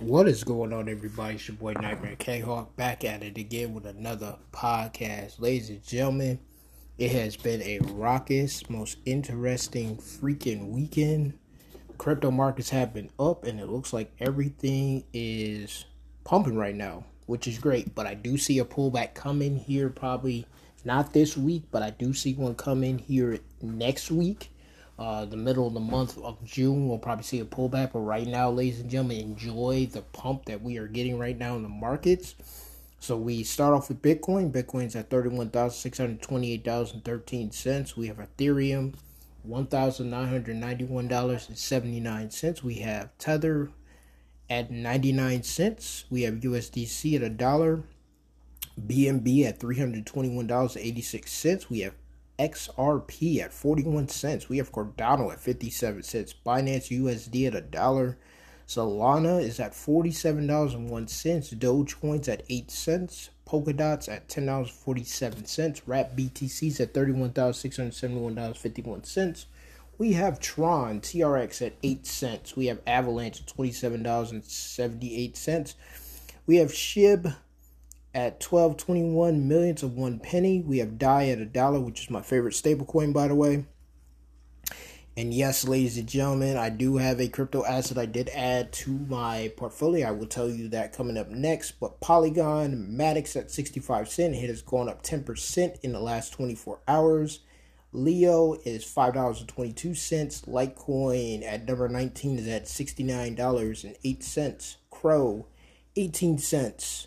What is going on, everybody? It's your boy Nightmare K-Hawk back at it again with another podcast. Ladies and gentlemen, it has been a raucous, most interesting freaking weekend. Crypto markets have been up, and it looks like everything is pumping right now, which is great. But I do see a pullback coming here, probably not this week, but I do see one coming here next week. The middle of the month of June, we'll probably see a pullback. But right now, ladies and gentlemen, enjoy the pump that we are getting right now in the markets. So we start off with Bitcoin. Bitcoin's at $31,628.13. We have Ethereum, $1,991.79. We have Tether at 99 cents. We have USDC at $1. BNB at $321.86. We have XRP at 41 cents. We have Cardano at 57 cents. Binance USD at $1. Solana is at $47.01. Dogecoin's at 8 cents. Polka Dots at $10.47. Wrapped BTC's at $31,671.51. We have Tron, TRX at 8 cents. We have Avalanche at $27.78. We have SHIB at 12.21 millionths of 1 penny. We have DAI at $1, which is my favorite stable coin, by the way. And yes, ladies and gentlemen, I do have a crypto asset I did add to my portfolio. I will tell you that coming up next. But Polygon, MATIC's at 65 cents. It has gone up 10% in the last 24 hours. Leo is $5.22. Litecoin at number 19 is at $69.08. Crow, 18 cents.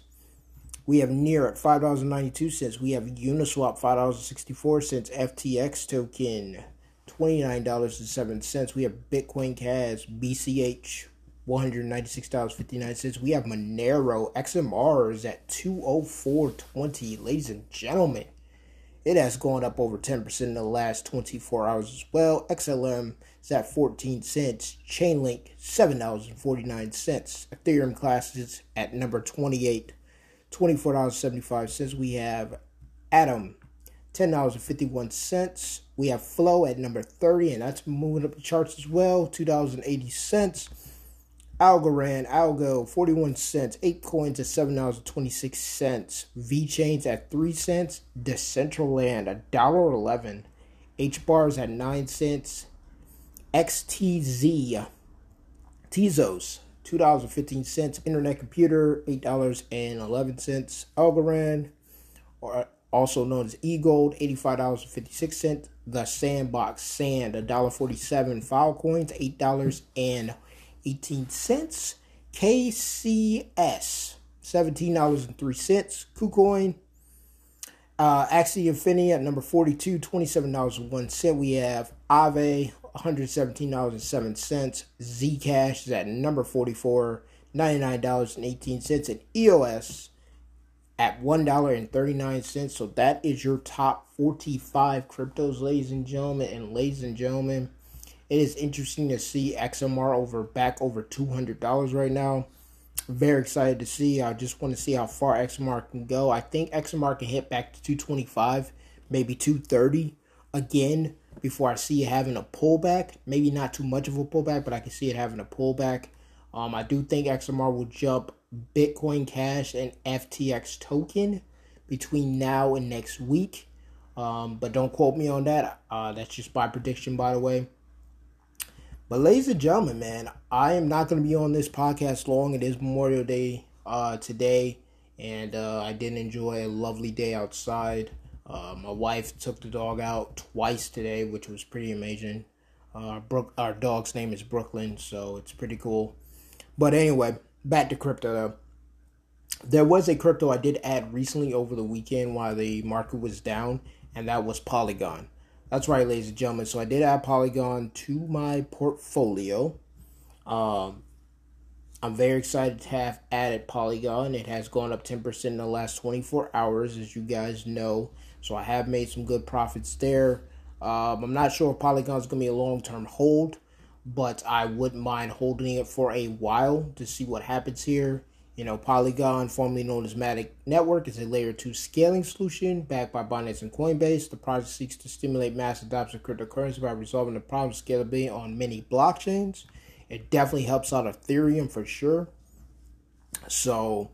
We have Near at $5.92. We have Uniswap, $5.64. FTX token, $29.07. We have Bitcoin Cash, BCH, $196.59. We have Monero, XMR is at $204.20. Ladies and gentlemen, it has gone up over 10% in the last 24 hours as well. XLM is at 14 cents. Chainlink, $7.49. Ethereum classes at number 28. $24.75. We have Atom, $10.51. We have Flow at number 30, and that's moving up the charts as well, $2.80. Algorand, Algo, 41 cents. 8 coins at $7.26. VChains at 3 cents. Decentraland, $1.11. HBars at 9 cents. XTZ, Tezos, $2.15. Internet Computer, $8.11. Algorand, or also known as eGold, $85.56. The Sandbox, Sand, $1.47. Filecoins, $8.18. KCS, $17.03. KuCoin, Axie Infinity at number 42, $27.01. We have Aave, $117.07. Zcash is at number 44, $99.18. And EOS at $1.39. So that is your top 45 cryptos, ladies and gentlemen. And ladies and gentlemen, it is interesting to see XMR back over $200 right now. Very excited to see. I just want to see how far XMR can go. I think XMR can hit back to 225, maybe 230 again, before I see it having a pullback. Maybe not too much of a pullback, but I can see it having a pullback. I do think XMR will jump Bitcoin Cash and FTX token between now and next week. But don't quote me on that. That's just my prediction, by the way. But ladies and gentlemen, man, I am not going to be on this podcast long. It is Memorial Day today, and I did enjoy a lovely day outside. My wife took the dog out twice today, which was pretty amazing. Our dog's name is Brooklyn, so it's pretty cool. But anyway, back to crypto though. There was a crypto I did add recently over the weekend while the market was down, and that was Polygon. That's right, ladies and gentlemen. So I did add Polygon to my portfolio. I'm very excited to have added Polygon. It has gone up 10% in the last 24 hours, as you guys know. So I have made some good profits there. I'm not sure if Polygon is going to be a long-term hold, but I wouldn't mind holding it for a while to see what happens here. You know, Polygon, formerly known as MATIC Network, is a layer 2 scaling solution backed by Binance and Coinbase. The project seeks to stimulate mass adoption of cryptocurrency by resolving the problem of scalability on many blockchains. It definitely helps out Ethereum for sure. So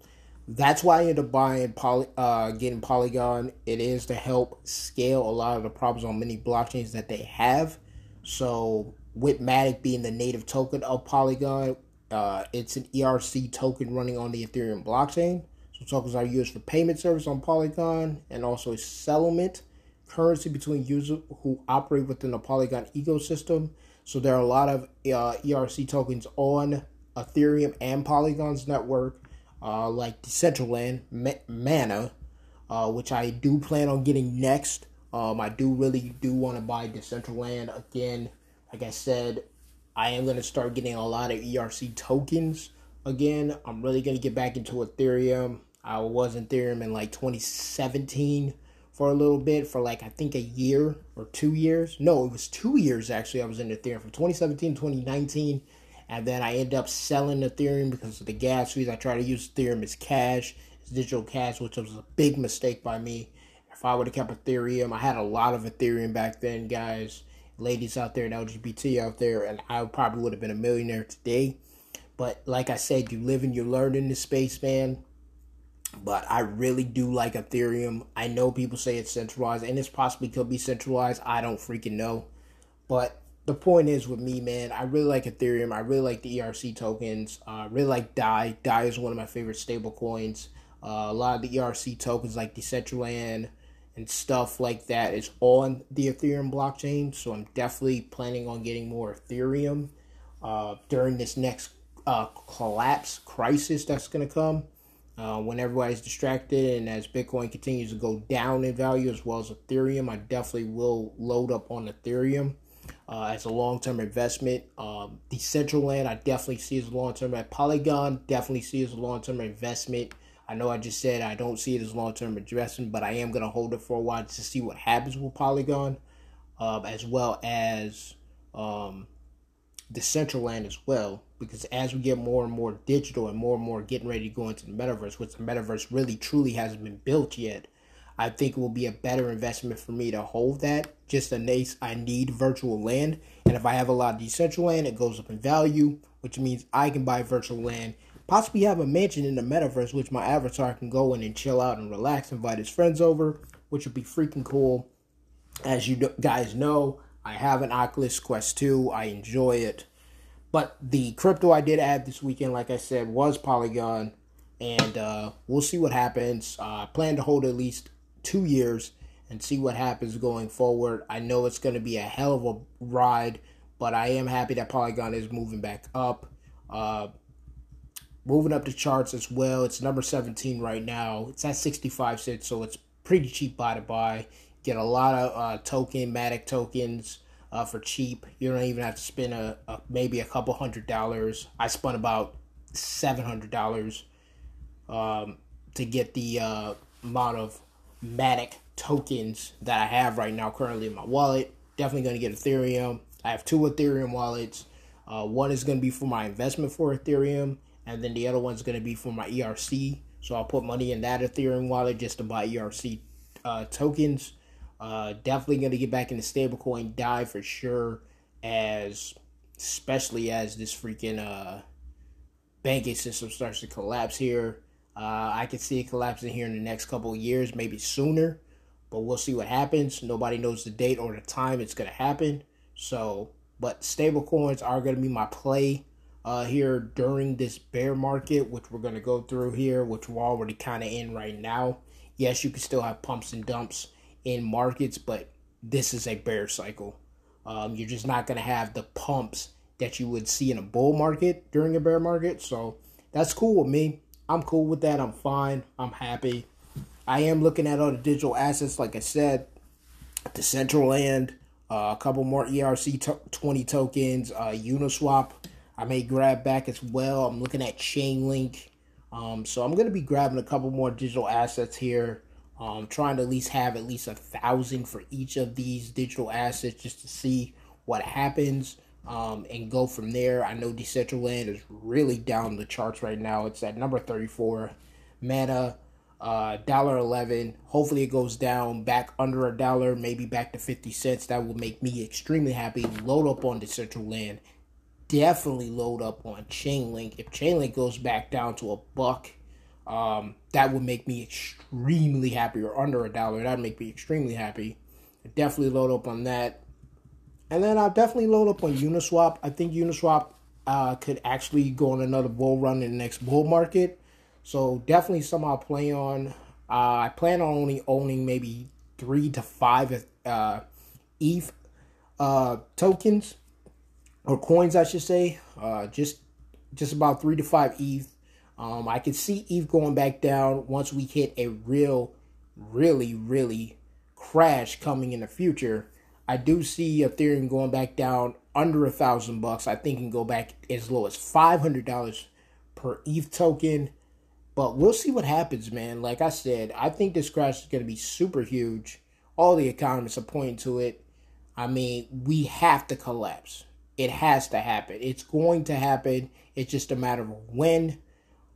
that's why I ended up buying getting Polygon. It is to help scale a lot of the problems on many blockchains that they have. So with MATIC being the native token of Polygon, it's an ERC token running on the Ethereum blockchain. So tokens are used for payment service on Polygon and also settlement currency between users who operate within the Polygon ecosystem. So there are a lot of ERC tokens on Ethereum and Polygon's network, like Decentraland, Mana, which I do plan on getting next. I really do want to buy Decentraland again. Like I said, I am going to start getting a lot of ERC tokens again. I'm really going to get back into Ethereum. I was in Ethereum in like 2017 for a little bit, for like I think a year or 2 years. No, it was 2 years actually I was in Ethereum, from 2017 to 2019. And then I ended up selling Ethereum because of the gas fees. I tried to use Ethereum as cash, as digital cash, which was a big mistake by me. If I would have kept Ethereum, I had a lot of Ethereum back then, guys, ladies out there and LGBT out there, and I probably would have been a millionaire today. But like I said, you live and you learn in this space, man. But I really do like Ethereum. I know people say it's centralized, and it's possibly could be centralized. I don't freaking know. But the point is with me, man, I really like Ethereum. I really like the ERC tokens. I really like DAI. DAI is one of my favorite stable coins. A lot of the ERC tokens like Decentraland and stuff like that is on the Ethereum blockchain. So I'm definitely planning on getting more Ethereum during this next collapse crisis that's going to come, when everybody's distracted and as Bitcoin continues to go down in value as well as Ethereum. I definitely will load up on Ethereum as a long-term investment. Decentraland I definitely see as a long-term. Polygon definitely see as a long-term investment. I know I just said I don't see it as long-term addressing, but I am going to hold it for a while to see what happens with Polygon, as well as Decentraland as well, because as we get more and more digital and more getting ready to go into the metaverse, which the metaverse really truly hasn't been built yet, I think it will be a better investment for me to hold that. Just in case I need virtual land, and if I have a lot of Decentraland, it goes up in value, which means I can buy virtual land, possibly have a mansion in the metaverse, which my avatar can go in and chill out and relax, invite his friends over, which would be freaking cool. As you guys know, I have an Oculus Quest 2. I enjoy it. But the crypto I did add this weekend, like I said, was Polygon. And we'll see what happens. I plan to hold at least 2 years and see what happens going forward. I know it's going to be a hell of a ride, but I am happy that Polygon is moving back up. Moving up the charts as well. It's number 17 right now. It's at 65 cents, so it's pretty cheap buy to buy. Get a lot of MATIC tokens for cheap. You don't even have to spend maybe a couple $100. I spent about $700 to get the amount of MATIC tokens that I have right now currently in my wallet. Definitely going to get Ethereum. I have two Ethereum wallets. One is going to be for my investment for Ethereum, and then the other one's going to be for my ERC. So I'll put money in that Ethereum wallet just to buy ERC tokens. Definitely going to get back into stablecoin DAI for sure, especially as this freaking banking system starts to collapse here. I can see it collapsing here in the next couple of years, maybe sooner, but we'll see what happens. Nobody knows the date or the time it's going to happen. So, but stablecoins are going to be my play here during this bear market, which we're going to go through here, which we're already kind of in right now. Yes, you can still have pumps and dumps in markets, but this is a bear cycle. You're just not going to have the pumps that you would see in a bull market during a bear market. So that's cool with me. I'm cool with that. I'm fine. I'm happy. I am looking at all the digital assets, like I said, Decentraland, a couple more ERC 20 tokens, Uniswap. I may grab back as well. I'm looking at Chainlink. So I'm going to be grabbing a couple more digital assets here. Trying to have at least 1,000 for each of these digital assets just to see what happens and go from there. I know Decentraland is really down the charts right now. It's at number 34. Mana, $1.11. Hopefully it goes down back under $1, maybe back to 50 cents. That will make me extremely happy. Load up on Decentraland. definitely load up on Chainlink. If Chainlink goes back down to $1, that would make me extremely happy, or under $1. That'd make me extremely happy. I'd definitely load up on that. And then I'll definitely load up on Uniswap. I think Uniswap could actually go on another bull run in the next bull market. So definitely some I'll play on. I plan on only owning maybe 3 to 5 ETH tokens, or coins, I should say. Just about 3 to 5 ETH. I could see ETH going back down once we hit a really crash coming in the future. I do see Ethereum going back down under $1,000. I think it can go back as low as $500 per ETH token. But we'll see what happens, man. Like I said, I think this crash is going to be super huge. All the economists are pointing to it. I mean, we have to collapse. It has to happen. It's going to happen. It's just a matter of when.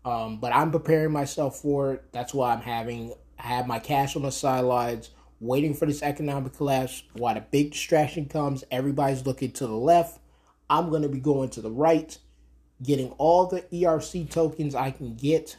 But I'm preparing myself for it. That's why I have my cash on the sidelines, waiting for this economic collapse. While the big distraction comes, everybody's looking to the left. I'm going to be going to the right, getting all the ERC tokens I can get.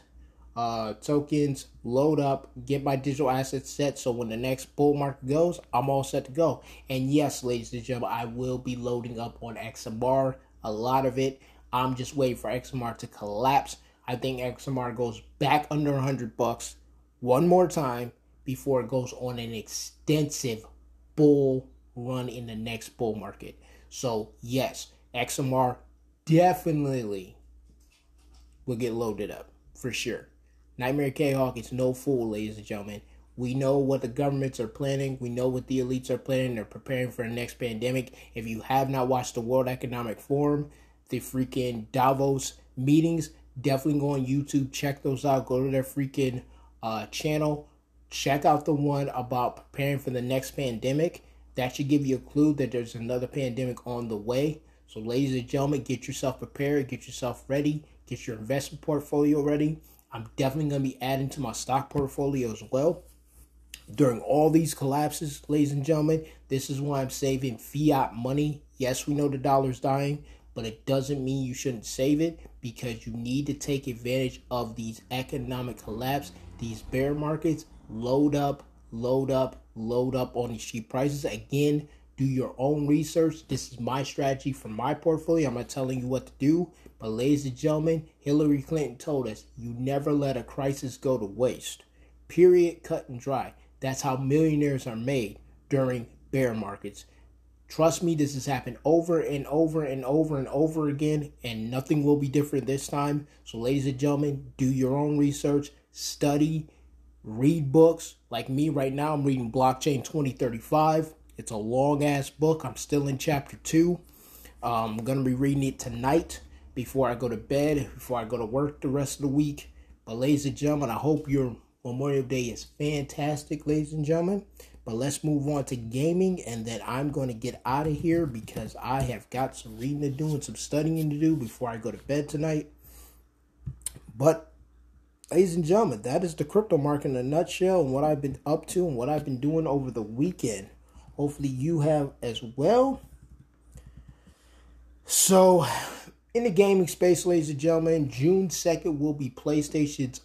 Tokens, load up, get my digital assets set, so when the next bull market goes, I'm all set to go. And yes, ladies and gentlemen, I will be loading up on XMR, a lot of it. I'm just waiting for XMR to collapse. I think XMR goes back under $100 one more time before it goes on an extensive bull run in the next bull market. So yes, XMR definitely will get loaded up for sure. Nightmare K-Hawk is no fool, ladies and gentlemen. We know what the governments are planning. We know what the elites are planning. They're preparing for the next pandemic. If you have not watched the World Economic Forum, the freaking Davos meetings, definitely go on YouTube. Check those out. Go to their freaking channel. Check out the one about preparing for the next pandemic. That should give you a clue that there's another pandemic on the way. So, ladies and gentlemen, get yourself prepared. Get yourself ready. Get your investment portfolio ready. I'm definitely going to be adding to my stock portfolio as well. During all these collapses, ladies and gentlemen, this is why I'm saving fiat money. Yes, we know the dollar's dying, but it doesn't mean you shouldn't save it, because you need to take advantage of these economic collapse, these bear markets. Load up on these cheap prices. Again, do your own research. This is my strategy for my portfolio. I'm not telling you what to do. But ladies and gentlemen, Hillary Clinton told us, you never let a crisis go to waste. Period, cut and dry. That's how millionaires are made, during bear markets. Trust me, this has happened over and over again. And nothing will be different this time. So ladies and gentlemen, do your own research. Study. Read books. Like me right now, I'm reading Blockchain 2035. It's a long-ass book. I'm still in Chapter 2. I'm going to be reading it tonight before I go to bed, before I go to work the rest of the week. But ladies and gentlemen, I hope your Memorial Day is fantastic, ladies and gentlemen. But let's move on to gaming, and then I'm going to get out of here because I have got some reading to do and some studying to do before I go to bed tonight. But ladies and gentlemen, that is the crypto market in a nutshell, and what I've been up to and what I've been doing over the weekend. Hopefully you have as well. So, in the gaming space, ladies and gentlemen, June 2nd will be PlayStation's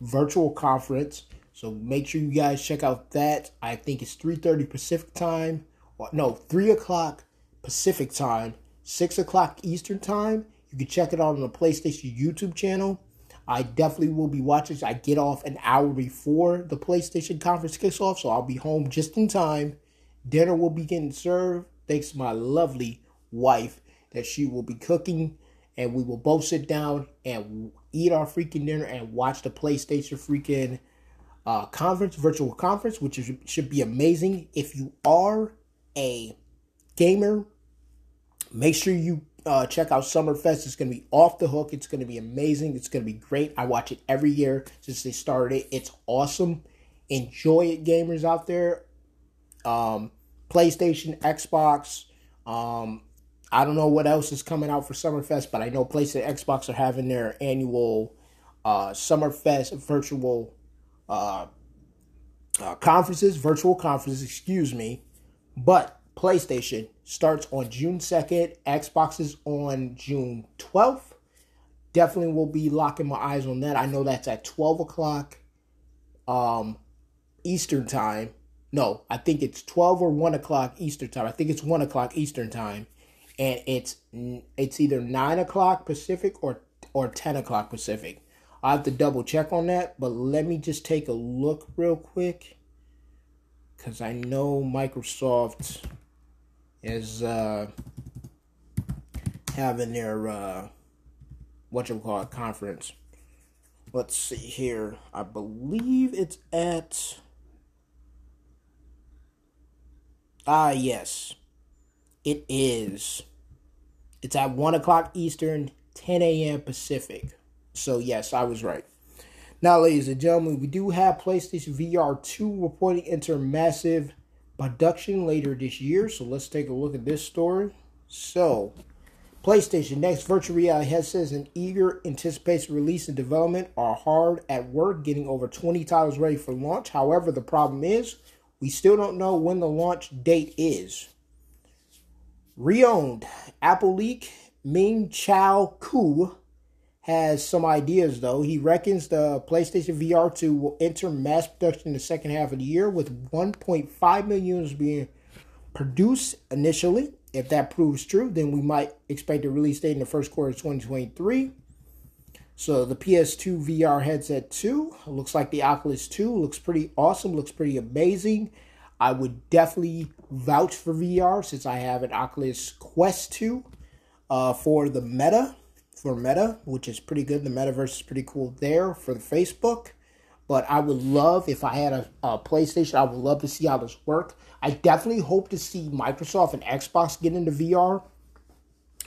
virtual conference. So, make sure you guys check out that. I think it's 3:30 Pacific time. Or, no, 3 o'clock Pacific time, 6 o'clock Eastern time. You can check it out on the PlayStation YouTube channel. I definitely will be watching. I get off an hour before the PlayStation conference kicks off, so I'll be home just in time. Dinner will be getting served, thanks to my lovely wife, that she will be cooking, and we will both sit down and eat our freaking dinner and watch the PlayStation freaking conference, virtual conference, which should be amazing. If you are a gamer, make sure you check out Summerfest. It's going to be off the hook. It's going to be amazing. It's going to be great. I watch it every year since they started it. It's awesome. Enjoy it, gamers out there. PlayStation, Xbox, I don't know what else is coming out for Summerfest, but I know PlayStation and Xbox are having their annual Summerfest virtual conferences, virtual conferences, excuse me. But PlayStation, starts on June 2nd. Xbox is on June 12th. Definitely will be locking my eyes on that. I know that's at 12 o'clock Eastern time. No, I think it's 12 or 1 o'clock Eastern time. I think it's 1 o'clock Eastern time. And it's either 9 o'clock Pacific or 10 o'clock Pacific. I'll have to double check on that. But let me just take a look real quick, because I know Microsoft is having their conference. Let's see here. I believe it's at... Ah, yes. It is. It's at 1 o'clock Eastern, 10 a.m. Pacific. So, yes, I was right. Now, ladies and gentlemen, we do have PlayStation VR 2 reporting into massive production later this year. So, let's take a look at this story. So, PlayStation Next virtual reality headsets and eager anticipates release and development are hard at work getting over 20 titles ready for launch. However, the problem is we still don't know when the launch date is. Reowned Apple leak Ming Chao Ku has some ideas, though. He reckons the PlayStation VR 2 will enter mass production in the second half of the year, with 1.5 million units being produced initially. If that proves true, then we might expect a release date in the first quarter of 2023. So the PS2 VR headset 2 looks like the Oculus 2. Looks pretty awesome. Looks pretty amazing. I would definitely vouch for VR since I have an Oculus Quest 2 for Meta, which is pretty good. The metaverse is pretty cool there for the Facebook. But I would love, if I had a PlayStation, I would love to see how this works. I definitely hope to see Microsoft and Xbox get into VR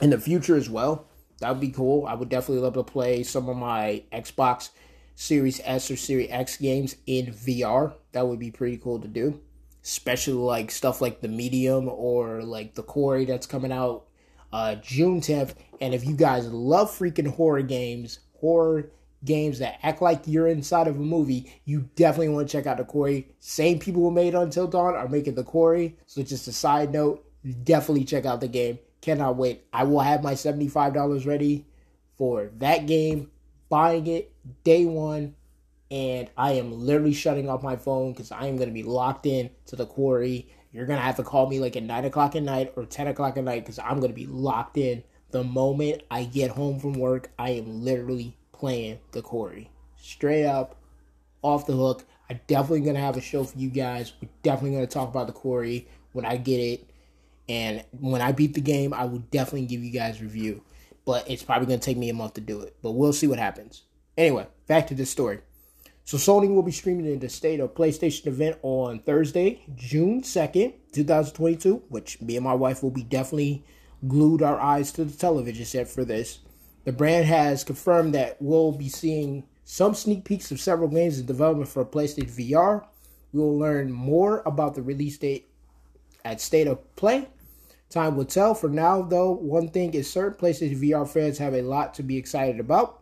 in the future as well. That would be cool. I would definitely love to play some of my Xbox Series S or Series X games in VR. That would be pretty cool to do. Especially like stuff like the Medium or like the Quarry that's coming out June 10th. And if you guys love freaking horror games that act like you're inside of a movie, you definitely want to check out the Quarry. Same people who made Until Dawn are making the Quarry. So just a side note, definitely check out the game. Cannot wait. I will have my $75 ready for that game, buying it day one, and I am literally shutting off my phone because I am going to be locked in to the Quarry. You're going to have to call me like at 9 o'clock at night or 10 o'clock at night because I'm going to be locked in. The moment I get home from work, I am literally playing the Quarry. Straight up, off the hook. I'm definitely going to have a show for you guys. We're definitely going to talk about the Quarry when I get it. And when I beat the game, I will definitely give you guys a review. But it's probably going to take me a month to do it. But we'll see what happens. Anyway, back to this story. So Sony will be streaming in the State of PlayStation event on Thursday, June 2nd, 2022. Which me and my wife will be definitely glued our eyes to the television set for this. The brand has confirmed that we'll be seeing some sneak peeks of several games in development for PlayStation VR. We will learn more about the release date at State of Play. Time will tell. For now, though, one thing is certain. PlayStation VR fans have a lot to be excited about.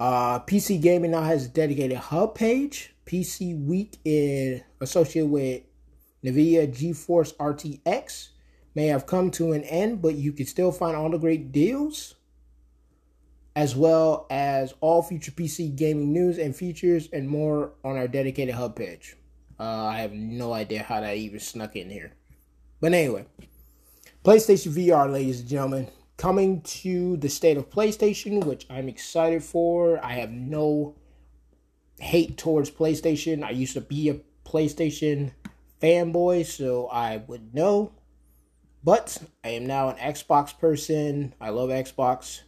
PC Gaming now has a dedicated hub page. PC Week is associated with NVIDIA GeForce RTX may have come to an end, but you can still find all the great deals, as well as all future PC gaming news and features and more on our dedicated hub page. I have no idea how that even snuck in here. But anyway, PlayStation VR, ladies and gentlemen, coming to the State of PlayStation, which I'm excited for. I have no hate towards PlayStation. I used to be a PlayStation fanboy, so I would know. But I am now an Xbox person. I love Xbox.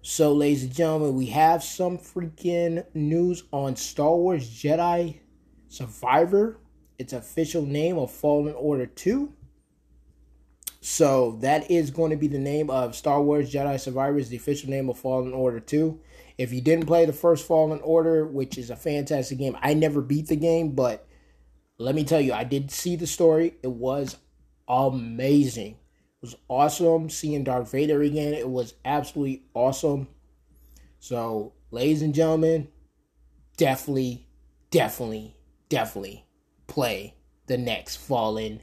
So, ladies and gentlemen, we have some freaking news on Star Wars Jedi Survivor. Its official name of Fallen Order 2. So, that is going to be the name of Star Wars Jedi Survivor. Is the official name of Fallen Order 2. If you didn't play the first Fallen Order, which is a fantastic game. I never beat the game, but let me tell you, I did see the story. It was amazing. It was awesome seeing Darth Vader again. It was absolutely awesome. So, ladies and gentlemen, definitely play the next Fallen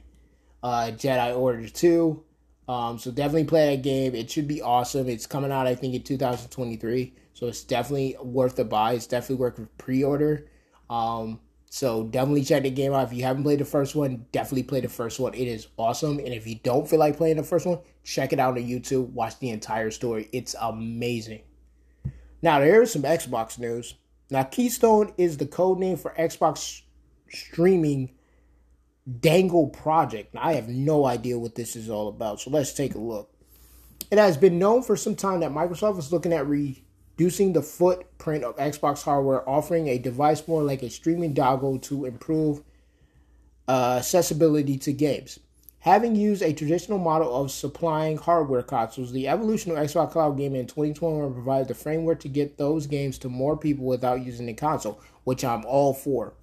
Jedi Order 2. So definitely play that game. It should be awesome. It's coming out, I think, in 2023. So it's definitely worth the buy. It's definitely worth a pre-order. So definitely check the game out. If you haven't played the first one, definitely play the first one. It is awesome. And if you don't feel like playing the first one, check it out on YouTube. Watch the entire story. It's amazing. Now, there is some Xbox news. Now, Keystone is the code name for Xbox streaming dangle project. Now, I have no idea what this is all about, so let's take a look. It has been known for some time that Microsoft is looking at reducing the footprint of Xbox hardware, offering a device more like a streaming dongle to improve accessibility to games. Having used a traditional model of supplying hardware consoles, the evolution of Xbox Cloud Gaming in 2021 provided the framework to get those games to more people without using the console, which I'm all for.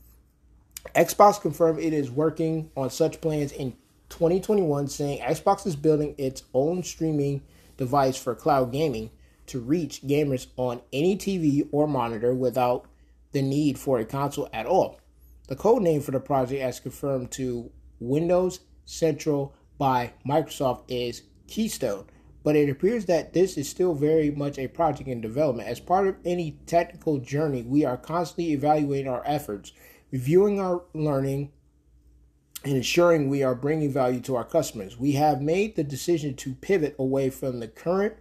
Xbox confirmed it is working on such plans in 2021, saying Xbox is building its own streaming device for cloud gaming to reach gamers on any TV or monitor without the need for a console at all. The code name for the project, as confirmed to Windows Central by Microsoft, is Keystone, but it appears that this is still very much a project in development. As part of any technical journey, we are constantly evaluating our efforts, reviewing our learning, and ensuring we are bringing value to our customers. We have made the decision to pivot away from the current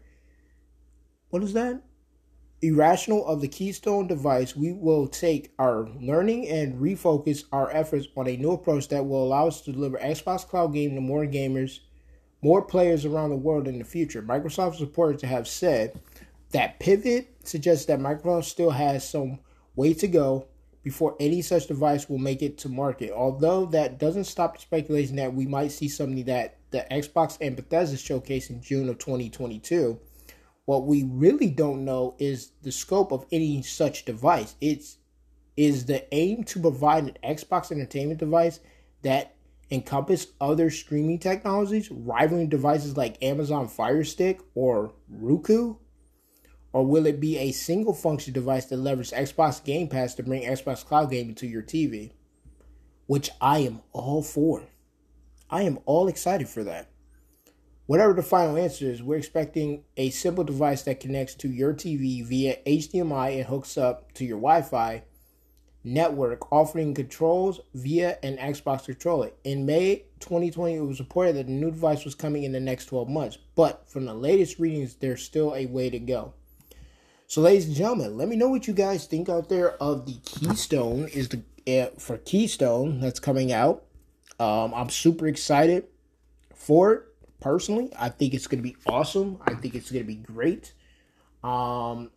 irrational of the Keystone device. We will take our learning and refocus our efforts on a new approach that will allow us to deliver Xbox Cloud Gaming to more gamers, more players around the world in the future. Microsoft supporters have said that pivot suggests that Microsoft still has some way to go before any such device will make it to market, although that doesn't stop the speculation that we might see something that the Xbox and Bethesda showcase in June of 2022. What we really don't know is the scope of any such device. Is the aim to provide an Xbox entertainment device that encompasses other streaming technologies, rivaling devices like Amazon Fire Stick or Roku? Or will it be a single function device that leverages Xbox Game Pass to bring Xbox Cloud Gaming to your TV? Which I am all for. I am all excited for that. Whatever the final answer is, we're expecting a simple device that connects to your TV via HDMI and hooks up to your Wi-Fi network, offering controls via an Xbox controller. In May 2020, it was reported that the new device was coming in the next 12 months, but from the latest readings, there's still a way to go. So, ladies and gentlemen, let me know what you guys think out there of the Keystone for Keystone that's coming out. I'm super excited for it. Personally, I think it's going to be awesome. I think it's going to be great. I'm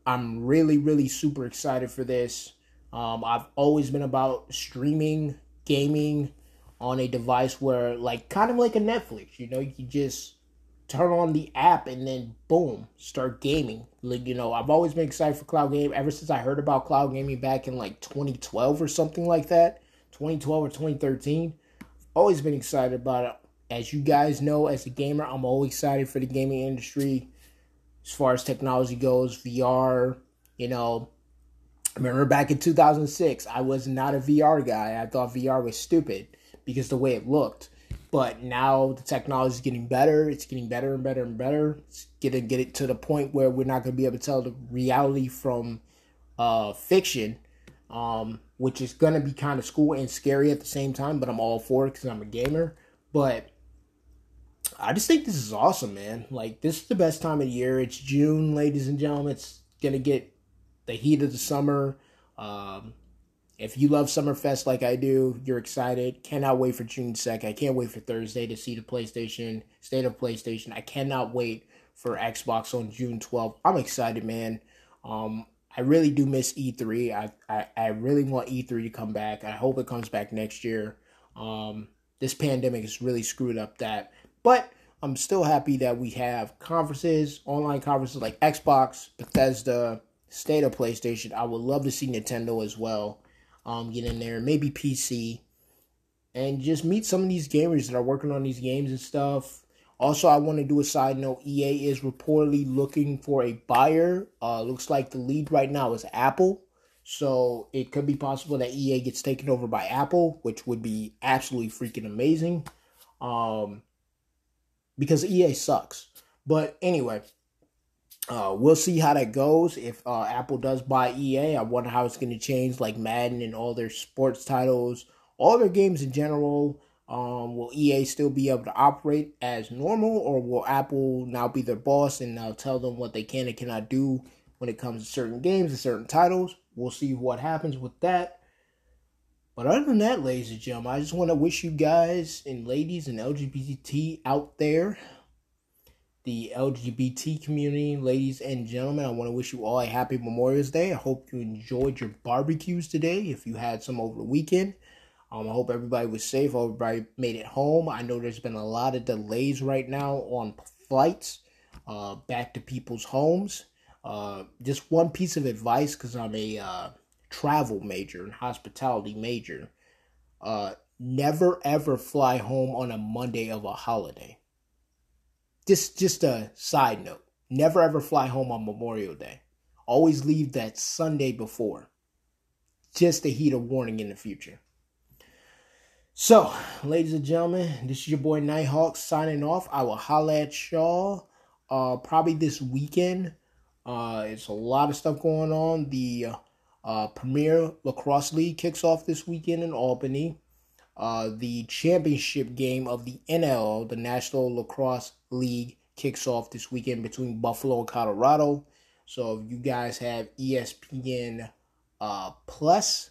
really, really super excited for this. I've always been about streaming, gaming on a device where, like, kind of like a Netflix, you know, you can just turn on the app and then, boom, start gaming. Like, you know, I've always been excited for cloud game ever since I heard about cloud gaming back in, like, 2012 or something like that, 2012 or 2013. I've always been excited about it. As you guys know, as a gamer, I'm always excited for the gaming industry as far as technology goes, VR, you know. Remember back in 2006, I was not a VR guy. I thought VR was stupid because the way it looked. But now the technology is getting better. It's getting better and better and better. It's going to get it to the point where we're not going to be able to tell the reality from fiction, which is going to be kind of cool and scary at the same time. But I'm all for it because I'm a gamer. But I just think this is awesome, man. Like, this is the best time of the year. It's June, ladies and gentlemen. It's going to get the heat of the summer. If you love Summerfest like I do, you're excited. Cannot wait for June 2nd. I can't wait for Thursday to see the PlayStation, State of PlayStation. I cannot wait for Xbox on June 12th. I'm excited, man. I really do miss E3. I really want E3 to come back. I hope it comes back next year. This pandemic has really screwed up that. But I'm still happy that we have conferences, online conferences like Xbox, Bethesda, State of PlayStation. I would love to see Nintendo as well get in there, maybe PC, and just meet some of these gamers that are working on these games and stuff. Also, I want to do a side note. EA is reportedly looking for a buyer. Looks like the lead right now is Apple. So it could be possible that EA gets taken over by Apple, which would be absolutely freaking amazing. because EA sucks. But anyway, we'll see how that goes. If Apple does buy EA, I wonder how it's going to change, like Madden and all their sports titles, all their games in general. Will EA still be able to operate as normal, or will Apple now be their boss and now tell them what they can and cannot do when it comes to certain games and certain titles? We'll see what happens with that. But other than that, ladies and gentlemen, I just want to wish you guys and ladies and LGBT out there, the LGBT community, ladies and gentlemen, I want to wish you all a happy Memorial Day. I hope you enjoyed your barbecues today, if you had some over the weekend. I hope everybody was safe. I hope everybody made it home. I know there's been a lot of delays right now on flights back to people's homes. Just one piece of advice, because I'm a travel major and hospitality major. Never, ever fly home on a Monday of a holiday. Just a side note. Never, ever fly home on Memorial Day. Always leave that Sunday before. Just a heed of warning in the future. So, ladies and gentlemen, this is your boy Nighthawk signing off. I will holla at y'all probably this weekend. It's a lot of stuff going on. The Premier Lacrosse League kicks off this weekend in Albany. The championship game of the NL, the National Lacrosse League, kicks off this weekend between Buffalo and Colorado. So, if you guys have ESPN Plus,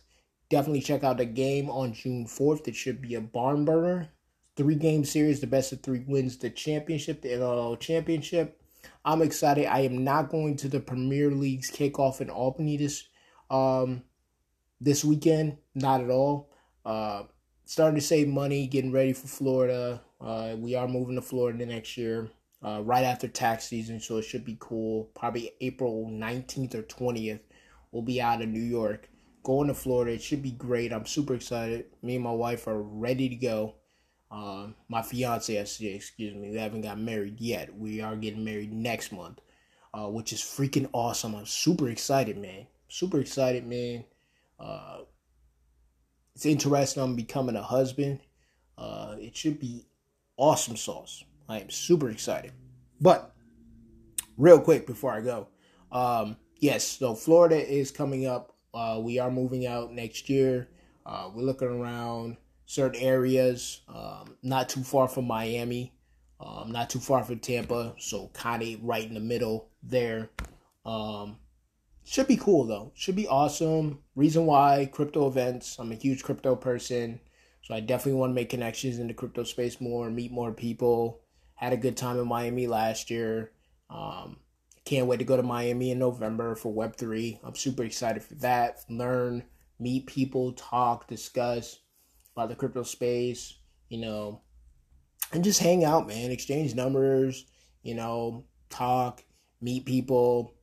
definitely check out the game on June 4th. It should be a barn burner. 3-game series. The best of 3 wins the championship, the NLL championship. I'm excited. I am not going to the Premier League's kickoff in Albany this weekend. Not at all. Starting to save money, getting ready for Florida. We are moving to Florida next year, right after tax season. So it should be cool. Probably April 19th or 20th. We'll be out of New York. Going to Florida, it should be great. I'm super excited. Me and my wife are ready to go. My fiance, excuse me, we haven't got married yet. We are getting married next month, which is freaking awesome. I'm super excited, man. It's interesting. I'm becoming a husband. It should be awesome sauce. I am super excited. But real quick before I go, yes, so Florida is coming up. We are moving out next year. We're looking around certain areas, not too far from Miami, not too far from Tampa, so kind of right in the middle there. Should be cool, though. Should be awesome. Reason why, crypto events. I'm a huge crypto person, so I definitely want to make connections in the crypto space more, meet more people. Had a good time in Miami last year. Can't wait to go to Miami in November for Web3. I'm super excited for that. Learn, meet people, talk, discuss about the crypto space, and just hang out, man. Exchange numbers, talk, meet people,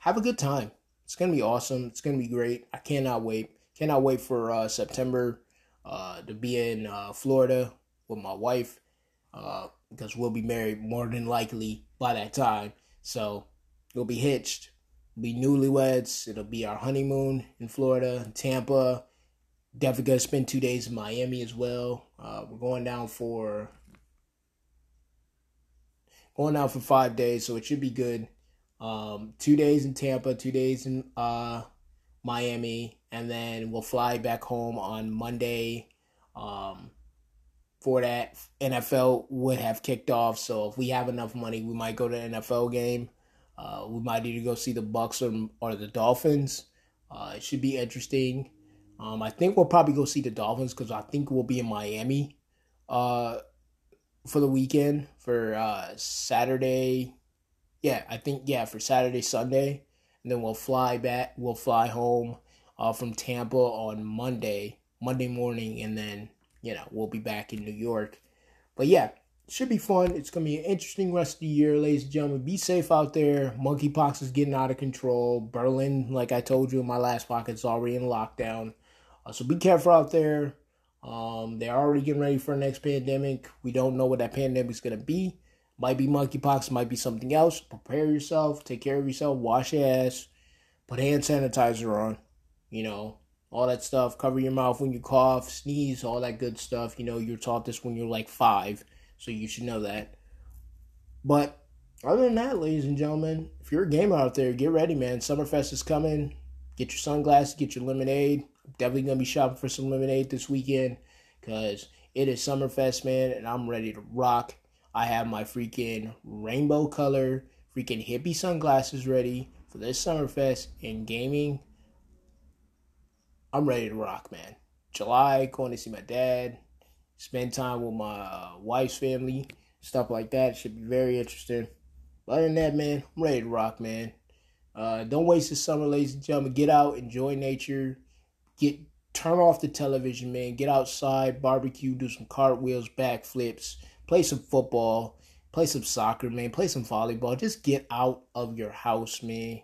have a good time. It's going to be awesome. It's going to be great. I cannot wait. Cannot wait for September to be in Florida with my wife because we'll be married more than likely by that time. So, we'll be hitched, we'll be newlyweds, it'll be our honeymoon in Florida, Tampa, definitely going to spend 2 days in Miami as well. We're going down for 5 days, so it should be good. 2 days in Tampa, 2 days in Miami, and then we'll fly back home on Monday, for that. NFL would have kicked off, so if we have enough money, we might go to an NFL game. We might either go see the Bucks or the Dolphins. It should be interesting. I think we'll probably go see the Dolphins because I think we'll be in Miami for the weekend, for Saturday. For Saturday, Sunday. And then we'll fly back. We'll fly home from Tampa on Monday morning, and then we'll be back in New York. But yeah, should be fun. It's going to be an interesting rest of the year, ladies and gentlemen. Be safe out there. Monkeypox is getting out of control. Berlin, like I told you in my last pocket, is already in lockdown. So be careful out there. They're already getting ready for the next pandemic. We don't know what that pandemic is going to be. Might be monkeypox, might be something else. Prepare yourself. Take care of yourself. Wash your ass. Put hand sanitizer on. all that stuff. Cover your mouth when you cough, sneeze, all that good stuff. You know, you're taught this when you're like 5, so you should know that. But other than that, ladies and gentlemen, if you're a gamer out there, get ready, man. Summerfest is coming. Get your sunglasses, get your lemonade. I'm definitely going to be shopping for some lemonade this weekend because it is Summerfest, man, and I'm ready to rock. I have my freaking rainbow color, freaking hippie sunglasses ready for this Summerfest and gaming. I'm ready to rock, man. July, going to see my dad, spend time with my wife's family, stuff like that. Should be very interesting. But other than that, man, I'm ready to rock, man. Don't waste the summer, ladies and gentlemen. Get out, enjoy nature. Turn off the television, man. Get outside, barbecue, do some cartwheels, backflips, play some football, play some soccer, man, play some volleyball. Just get out of your house, man.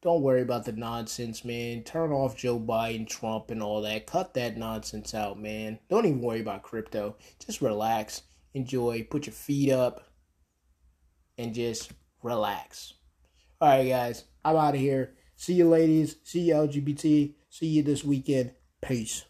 Don't worry about the nonsense, man. Turn off Joe Biden, Trump, and all that. Cut that nonsense out, man. Don't even worry about crypto. Just relax, enjoy, put your feet up, and just relax. All right, guys, I'm out of here. See you, ladies. See you, LGBT. See you this weekend. Peace.